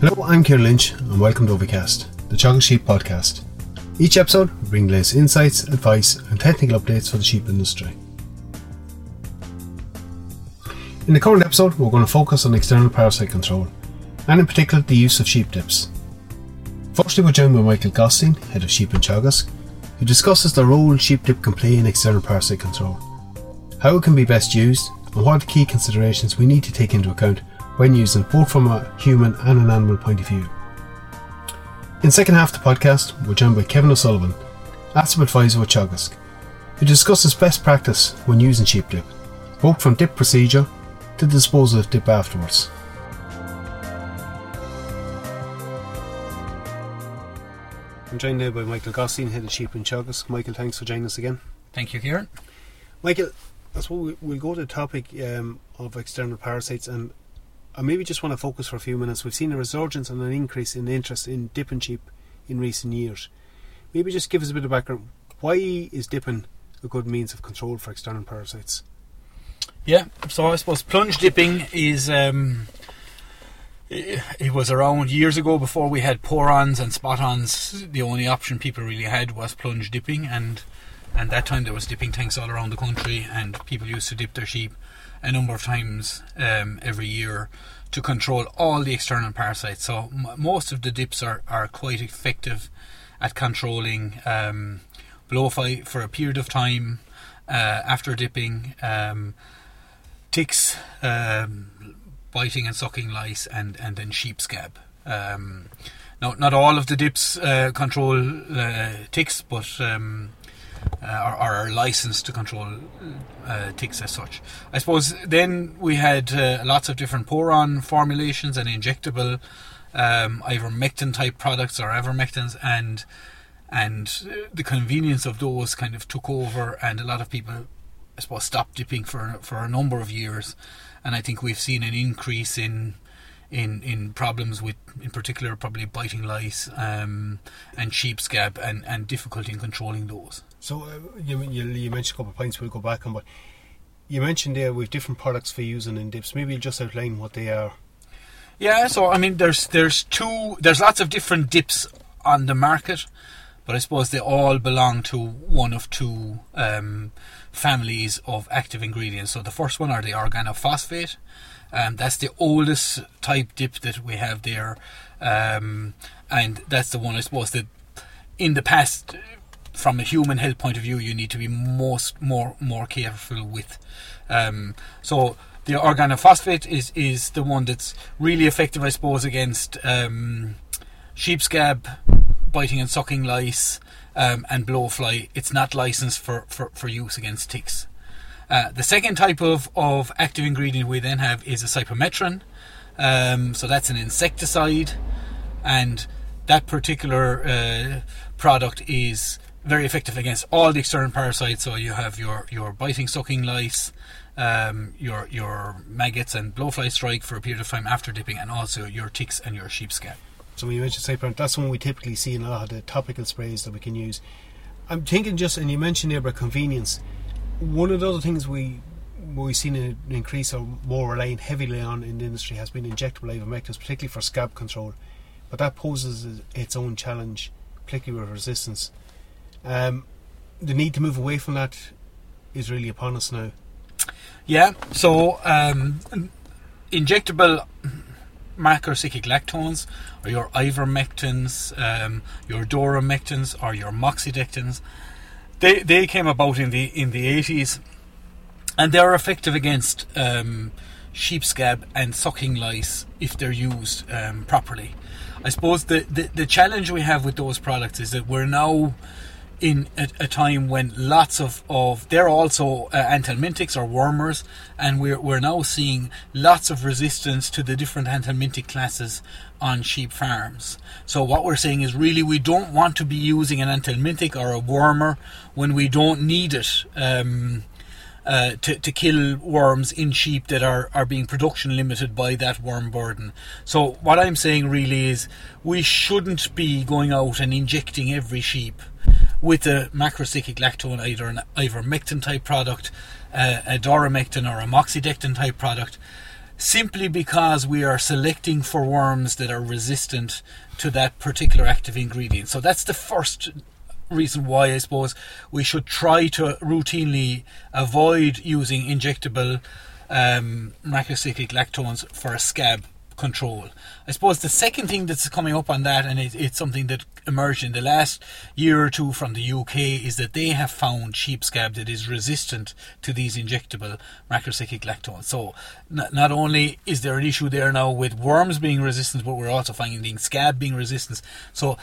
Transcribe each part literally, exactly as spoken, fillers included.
Hello, I'm Kieran Lynch and welcome to OviCast, the Chagas Sheep Podcast. Each episode will bring the latest insights, advice and technical updates for the sheep industry. In the current episode, we're going to focus on external parasite control and in particular the use of sheep dips. Firstly, we're joined by Michael Gossine, Head of Sheep in Teagasc, who discusses the role sheep dip can play in external parasite control, how it can be best used and what are the key considerations we need to take into account when using both from a human and an animal point of view. In the second half of the podcast, we're joined by Kevin O'Sullivan, Asset Advisor at Teagasc, who discusses best practice when using sheep dip, both from dip procedure to disposal of dip afterwards. I'm joined now by Michael Gosling, Head of Sheep in Teagasc. Michael, thanks for joining us again. Thank you, Kieran. Michael, I suppose we'll go to the topic um, of external parasites, and I maybe just want to focus for a few minutes. We've seen a resurgence and an increase in interest in dipping sheep in recent years. Maybe just give us a bit of background. Why is dipping a good means of control for external parasites? Yeah, so I suppose plunge dipping is... Um, it, it was around years ago before we had pour-ons and spot-ons. The only option people really had was plunge dipping, and and that time there was dipping tanks all around the country, and people used to dip their sheep a number of times um, every year to control all the external parasites. So m- most of the dips are, are quite effective at controlling um, blowfly for a period of time uh, after dipping, um, ticks, um, biting and sucking lice, and, and then sheep scab. Um, now, not all of the dips uh, control uh, ticks, but... Um, Uh, are, are licensed to control uh, ticks as such. I suppose then we had uh, lots of different pour-on formulations and injectable um, ivermectin type products or ivermectins, and and the convenience of those kind of took over, and a lot of people, I suppose, stopped dipping for for a number of years, and I think we've seen an increase in in in problems with, in particular, probably biting lice um, and sheep scab, and, and difficulty in controlling those. So uh, you, you you mentioned a couple of points we'll go back on, but you mentioned there we've different products for using in dips. Maybe you'll just outline what they are. Yeah, so I mean, there's there's two, there's lots of different dips on the market, but I suppose they all belong to one of two um, families of active ingredients. So the first one are the organophosphate, and um, that's the oldest type dip that we have there, um, and that's the one, I suppose, that in the past, from a human health point of view, you need to be most more more careful with. Um, so the organophosphate is, is the one that's really effective, I suppose, against um, sheep scab, biting and sucking lice, um, and blowfly. It's not licensed for, for, for use against ticks. Uh, the second type of, of active ingredient we then have is a cypermethrin. Um, so that's an insecticide, and that particular uh, product is very effective against all the external parasites. So you have your, your biting, sucking lice, um, your your maggots and blowfly strike for a period of time after dipping, and also your ticks and your sheep scab. So when you mentioned cypermethrin, that's one we typically see in a lot of the topical sprays that we can use. I'm thinking just, and you mentioned there about convenience, one of the other things we, we've seen an increase or more relying heavily on in the industry has been injectable ivermectins, particularly for scab control. But that poses its own challenge, particularly with resistance. Um, the need to move away from that is really upon us now. Yeah, so um, injectable macrocyclic lactones, or your ivermectins, um, your doramectins, or your moxidectins, they they came about in the in the eighties, and they're effective against um, sheep scab and sucking lice if they're used um, properly. I suppose the, the, the challenge we have with those products is that we're now in a, a time when lots of, of they're also uh, antelmintics or wormers, and we're we're now seeing lots of resistance to the different antelmintic classes on sheep farms. So what we're saying is really we don't want to be using an antelmintic or a wormer when we don't need it um, uh, to, to kill worms in sheep that are, are being production limited by that worm burden. So what I'm saying really is we shouldn't be going out and injecting every sheep with a macrocyclic lactone, either an ivermectin type product, uh, a doramectin or a moxidectin type product. simply because we are selecting for worms that are resistant to that particular active ingredient. So that's the first reason why I suppose we should try to routinely avoid using injectable um, macrocyclic lactones for a scab control. I suppose the second thing that's coming up on that, and it, it's something that emerged in the last year or two from the U K, is that they have found sheep scab that is resistant to these injectable macrocyclic lactones. So not, not only is there an issue there now with worms being resistant, but we're also finding scab being resistant. So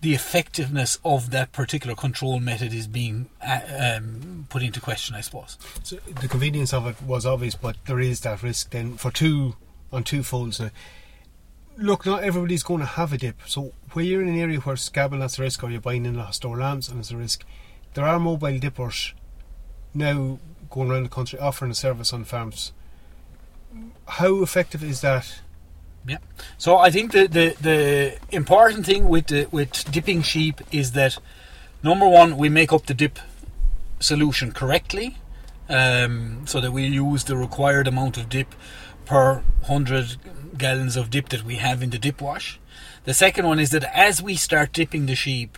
the effectiveness of that particular control method is being um, put into question, I suppose. So the convenience of it was obvious, but there is that risk then for two on two folds now. Look, not everybody's going to have a dip, so where you're in an area where scabbing that's a risk, or you're buying in a store lambs and it's a risk, there are mobile dippers now going around the country offering a service on farms. How effective is that? Yeah, so I think the, the, the important thing with the, with dipping sheep is that, number one, we make up the dip solution correctly, um, so that we use the required amount of dip per one hundred gallons of dip that we have in the dip wash. The second one is that as we start dipping the sheep,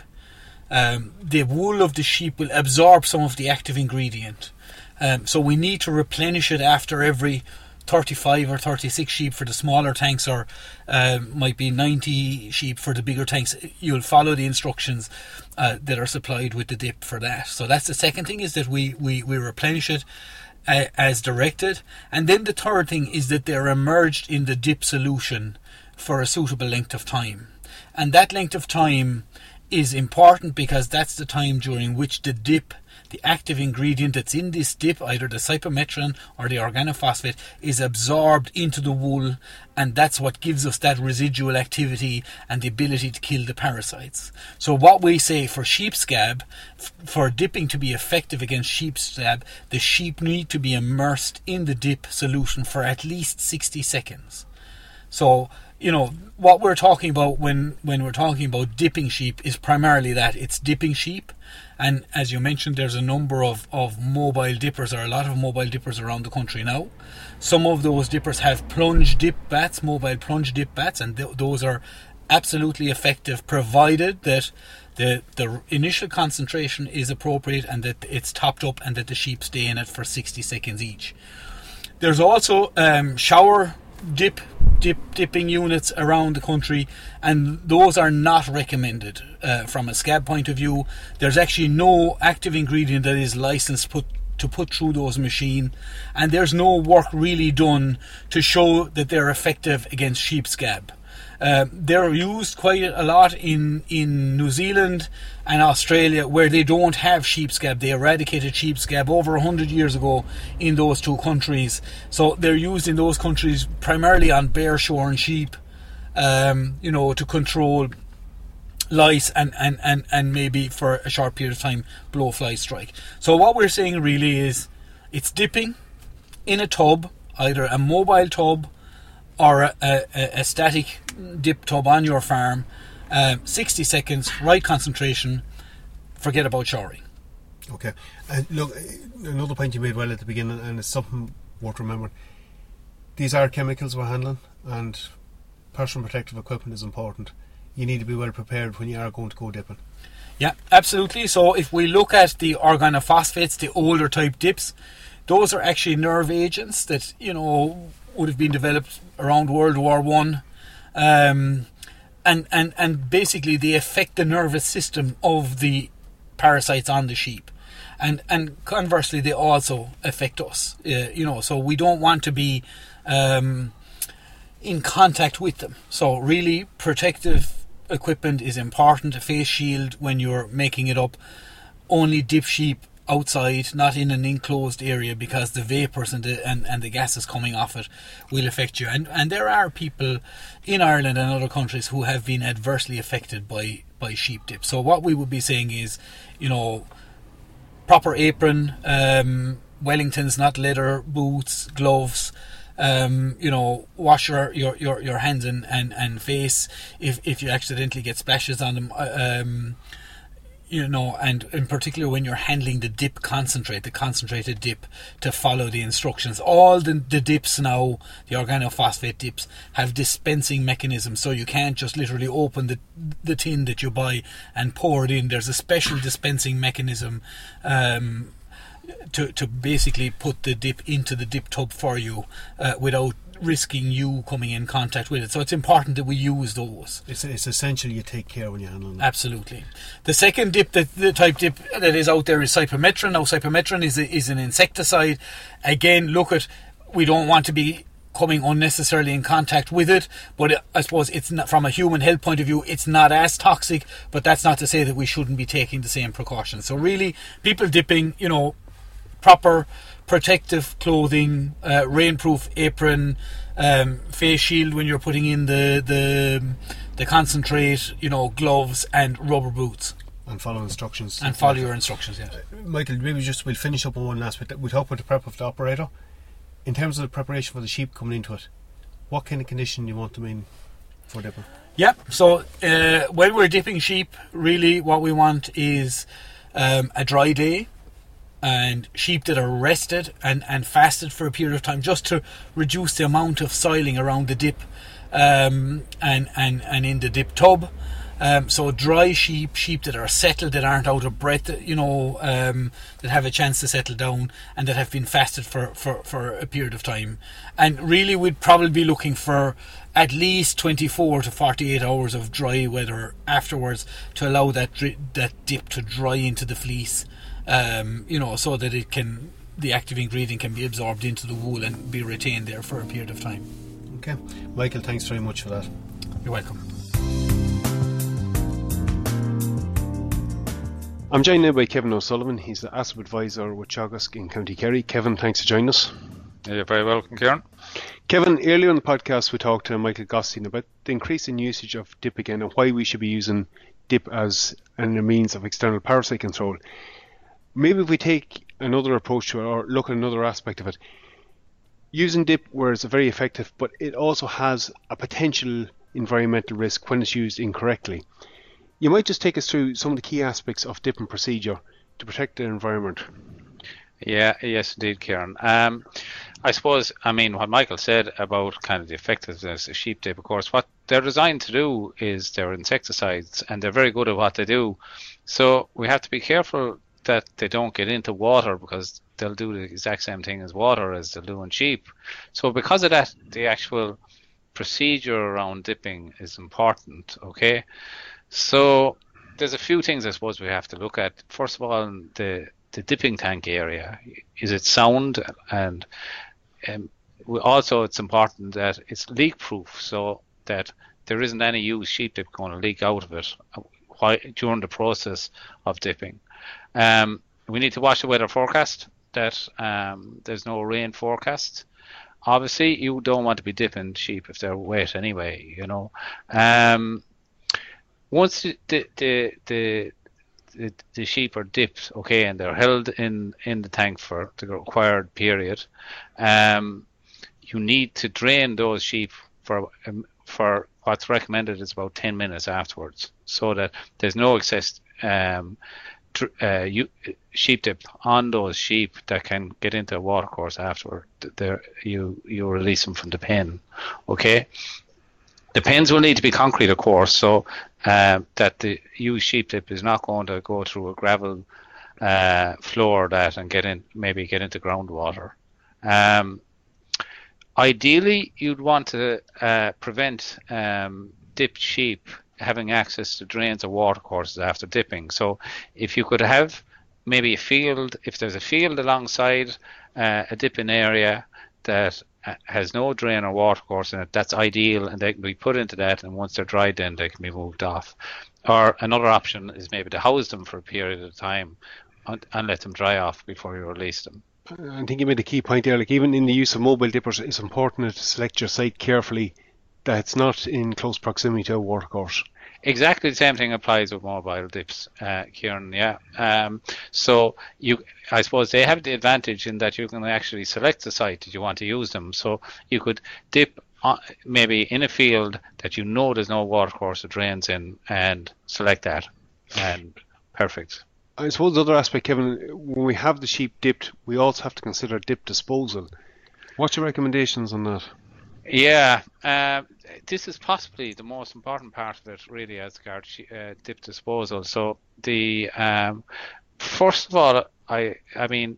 um, the wool of the sheep will absorb some of the active ingredient. Um, so we need to replenish it after every thirty-five or thirty-six sheep for the smaller tanks, or um, might be ninety sheep for the bigger tanks. You'll follow the instructions uh, that are supplied with the dip for that. So that's the second thing, is that we, we, we replenish it as directed. And then the third thing is that they're immersed in the dip solution for a suitable length of time, and that length of time is important because that's the time during which the dip, the active ingredient that's in this dip, either the cypermethrin or the organophosphate, is absorbed into the wool, and that's what gives us that residual activity and the ability to kill the parasites. So what we say for sheep scab, f- for dipping to be effective against sheep scab, the sheep need to be immersed in the dip solution for at least sixty seconds. So, you know, what we're talking about when, when we're talking about dipping sheep is primarily that. It's dipping sheep. And as you mentioned, there's a number of, of mobile dippers, or a lot of mobile dippers around the country now. Some of those dippers have plunge dip bats, mobile plunge dip bats, and th- those are absolutely effective, provided that the the initial concentration is appropriate and that it's topped up and that the sheep stay in it for sixty seconds each. There's also um, shower dip dip dipping units around the country, and those are not recommended uh, from a scab point of view. There's actually no active ingredient that is licensed put to put through those machines, and there's no work really done to show that they're effective against sheep scab. Uh, they're used quite a lot in, in New Zealand and Australia, where they don't have sheep scab. They eradicated sheep scab over one hundred years ago in those two countries. So they're used in those countries primarily on bare-shorn sheep, um, you know, to control lice and, and, and, and maybe for a short period of time blowfly strike. So what we're saying really is it's dipping in a tub, either a mobile tub or a, a, a static dip tub on your farm, um, sixty seconds, right concentration, forget about showering. Okay. And look, another point you made well at the beginning, and it's something worth remembering. These are chemicals we're handling, and personal protective equipment is important. You need to be well prepared when you are going to go dipping. Yeah, absolutely. So if we look at the organophosphates, the older type dips, those are actually nerve agents that, you know, would have been developed around World War One, um, and and and basically they affect the nervous system of the parasites on the sheep, and and conversely they also affect us. Uh, you know, so we don't want to be um, in contact with them. So really, protective equipment is important. A face shield when you're making it up. Only dip sheep outside, not in an enclosed area, because the vapours and the and, and the gases coming off it will affect you. And and there are people in Ireland and other countries who have been adversely affected by, by sheep dip. So what we would be saying is, you know, proper apron, um, Wellingtons, not leather, boots, gloves. Um, you know, wash your, your, your, your hands and, and, and face if, if you accidentally get splashes on them. Um, you know, and in particular when you're handling the dip concentrate, the concentrated dip, to follow the instructions. All the, the dips now, the organophosphate dips, have dispensing mechanisms, so you can't just literally open the the tin that you buy and pour it in. There's a special dispensing mechanism um, to, to basically put the dip into the dip tub for you uh, without risking you coming in contact with it. So it's important that we use those. It's, it's essential you take care when you're handling it. Absolutely. The second dip, that the type dip that is out there, is cypermethrin. Now, cypermethrin is a, is an insecticide. Again, look at, we don't want to be coming unnecessarily in contact with it, but I suppose it's not, from a human health point of view, it's not as toxic, but that's not to say that we shouldn't be taking the same precautions. So really, people dipping, you know, proper protective clothing, uh, rainproof apron, um, face shield when you're putting in the, the the concentrate, you know, gloves and rubber boots. And follow instructions. And follow your instructions, yes. Uh, Michael, maybe just we'll finish up on one last bit. We'll talk about the prep of the operator. In terms of the preparation for the sheep coming into it, what kind of condition do you want them in for dipping? Yep, so uh, when we're dipping sheep, really what we want is um, a dry day, and sheep that are rested and, and fasted for a period of time, just to reduce the amount of soiling around the dip um, and, and, and in the dip tub. Um, so dry sheep, sheep that are settled, that aren't out of breath, you know, um, that have a chance to settle down and that have been fasted for, for, for a period of time. And really we'd probably be looking for at least twenty-four to forty-eight hours of dry weather afterwards to allow that dri- that dip to dry into the fleece. Um, you know, so that it can, the active ingredient can be absorbed into the wool and be retained there for a period of time. Okay, Michael, thanks very much for that. You're welcome. I'm joined now by Kevin O'Sullivan. He's the Asset Advisor with Chagas in County Kerry. Kevin, thanks for joining us. You're very welcome, Kieran. Kevin, earlier in the podcast we talked to Michael Gosling about the increase in usage of dip again and why we should be using dip as a means of external parasite control. Maybe if we take another approach to it, or look at another aspect of it, using dip where it's very effective, but it also has a potential environmental risk when it's used incorrectly. You might just take us through some of the key aspects of dipping procedure to protect the environment. Yeah, yes indeed, Kieran. Um, I suppose, I mean, what Michael said about kind of the effectiveness of sheep dip, of course, what they're designed to do is they're insecticides, and they're very good at what they do. So we have to be careful that they don't get into water, because they'll do the exact same thing as water as they'll do in sheep. So because of that, the actual procedure around dipping is important, okay? So there's a few things I suppose we have to look at. First of all, the, the dipping tank area. Is it sound? And um, we also, it's important that it's leak-proof, so that there isn't any used sheep dip going to leak out of it while, during the process of dipping. Um, we need to watch the weather forecast, that um, there's no rain forecast. Obviously, you don't want to be dipping sheep if they're wet anyway, you know. Um, once the the, the the the sheep are dipped, okay, and they're held in, in the tank for the required period, um, you need to drain those sheep for um, for what's recommended is about ten minutes afterwards, so that there's no excess um Uh, you, sheep dip on those sheep that can get into a water course afterward. There, you you release them from the pen. Okay, the pens will need to be concrete, of course, so uh, that the used sheep dip is not going to go through a gravel uh, floor that and get in, maybe get into groundwater. Um, ideally, you'd want to uh, prevent um, dipped sheep having access to drains or water courses after dipping. So if you could have maybe a field, if there's a field alongside uh, a dipping area that has no drain or water course in it, that's ideal, and they can be put into that, and once they're dried then they can be moved off. Or another option is maybe to house them for a period of time and, and let them dry off before you release them. I think you made a key point there, like even in the use of mobile dippers, it's important to select your site carefully, that's not in close proximity to a water course. Exactly the same thing applies with mobile dips, uh, Kieran, yeah. Um, so you, I suppose they have the advantage in that you can actually select the site that you want to use them. So you could dip on, maybe in a field that you know there's no water course or drains in, and select that and Perfect. I suppose the other aspect, Kevin, when we have the sheep dipped, we also have to consider dip disposal. What's your recommendations on that? Yeah, uh, this is possibly the most important part of it, really, as regards uh, dip disposal. So the um, first of all, I I mean,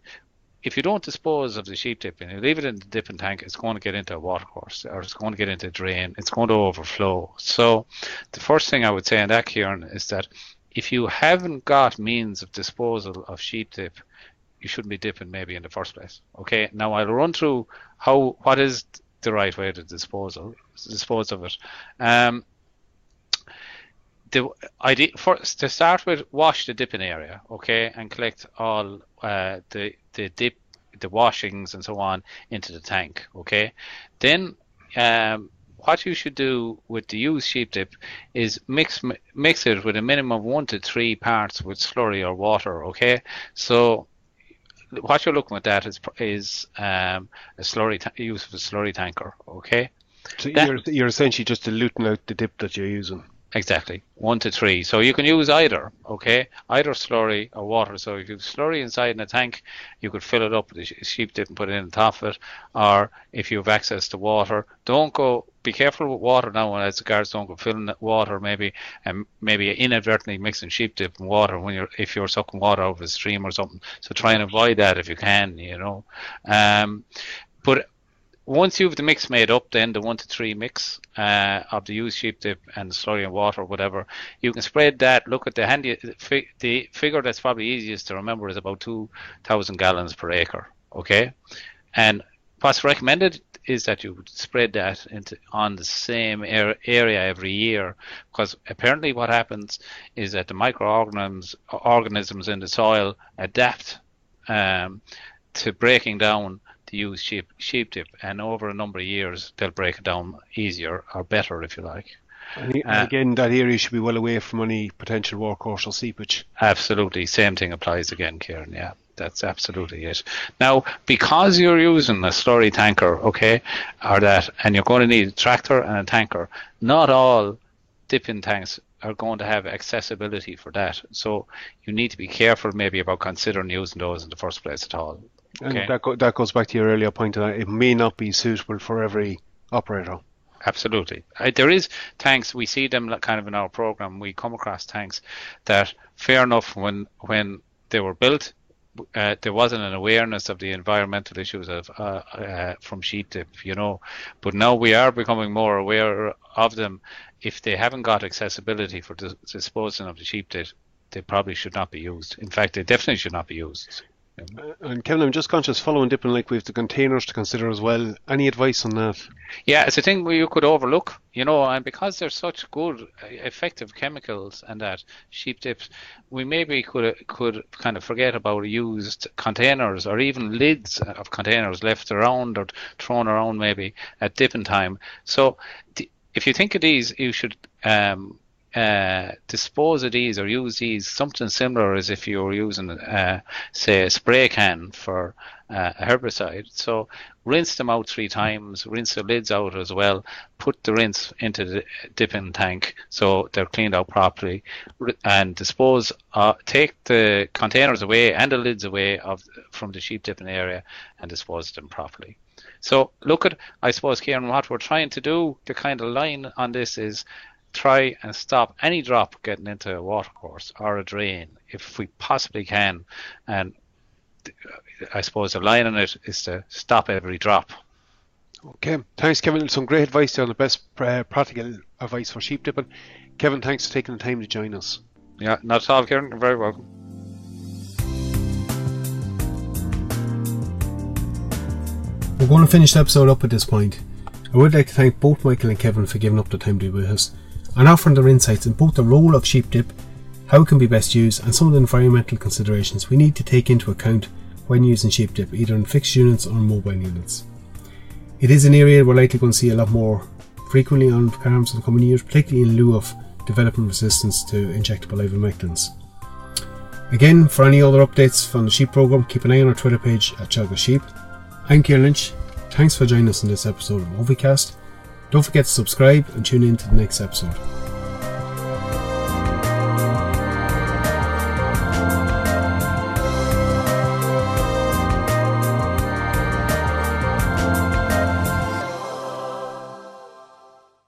if you don't dispose of the sheep dip and you leave it in the dipping tank, it's going to get into a watercourse, or it's going to get into a drain. It's going to overflow. So the first thing I would say on that, Kieran, is that if you haven't got means of disposal of sheep dip, you shouldn't be dipping maybe in the first place. Okay. Now I'll run through how what is the right way to disposal dispose of it. Um, The idea, first, to start with, wash the dipping area, okay, and collect all uh, the the dip, the washings and so on into the tank, okay. Then um, what you should do with the used sheep dip is mix mix it with a minimum of one to three parts with slurry or water, okay. So what you're looking at that is is um, a slurry ta- use of a slurry tanker, okay. So that, you're you're essentially just diluting out the dip that you're using. Exactly, one to three. So you can use either, okay, either slurry or water. So if you have slurry inside in a tank, you could fill it up with the sheep dip and put it in the top of it. Or if you have access to water, don't go, be careful with water now as regards don't go filling water maybe, and maybe inadvertently mixing sheep dip and water when you're, if you're sucking water out of a stream or something. So try and avoid that if you can, you know. Um, but once you've the mix made up, then the one to three mix uh, of the used sheep dip and slurry and water, whatever, you can spread that. Look at the handy fi- the figure that's probably easiest to remember is about two thousand gallons per acre. Okay, and what's recommended is that you spread that into on the same er- area every year, because apparently what happens is that the microorganisms organisms in the soil adapt um, to breaking down use sheep sheep dip, and over a number of years they'll break it down easier or better, if you like. And uh, again, that area should be well away from any potential watercourse or seepage. Absolutely, same thing applies again, Kieran. Yeah, that's absolutely it. Now, because you're using a slurry tanker, okay, or that, and you're going to need a tractor and a tanker, not all dipping tanks are going to have accessibility for that. So you need to be careful maybe about considering using those in the first place at all. Okay. And that, go- that goes back to your earlier point that it may not be suitable for every operator. Absolutely. I, there is tanks, we see them kind of in our program, we come across tanks that, fair enough, when when they were built, uh, there wasn't an awareness of the environmental issues of uh, uh, from sheep dip, you know. But now we are becoming more aware of them. If they haven't got accessibility for dis- disposing of the sheep dip, they probably should not be used. In fact, they definitely should not be used. Uh, and Kevin, I'm just conscious, following dipping, like we have the containers to consider as well. Any advice on that? Yeah, it's a thing where you could overlook, you know, and because they're such good, effective chemicals and that, sheep dips, we maybe could could kind of forget about used containers or even lids of containers left around or thrown around maybe at dipping time. So th- if you think of these, you should... Um, Uh, dispose of these or use these something similar as if you were using uh, say a spray can for uh, a herbicide. So rinse them out three times, rinse the lids out as well, put the rinse into the dipping tank so they're cleaned out properly, and dispose uh, take the containers away and the lids away of from the sheep dipping area and dispose of them properly. So look at, I suppose, Kieran, what we're trying to do, the kind of line on this is try and stop any drop getting into a watercourse or a drain if we possibly can, and I suppose the line on it is to stop every drop. Okay, thanks, Kevin. Some great advice there on the best uh, practical advice for sheep dipping. Kevin, thanks for taking the time to join us. Yeah, not at all, Kieran. You're very welcome. We're going to finish the episode up at this point. I would like to thank both Michael and Kevin for giving up the time to be with us and offering their insights in both the role of sheep dip, how it can be best used, and some of the environmental considerations we need to take into account when using sheep dip, either in fixed units or mobile units. It is an area we're likely going to see a lot more frequently on farms in the coming years, particularly in lieu of developing resistance to injectable ivermectins. Again, for any other updates from the sheep programme, keep an eye on our Twitter page at Chagas Sheep. I'm Kieran Lynch, thanks for joining us in this episode of OviCast. Don't forget to subscribe and tune in to the next episode.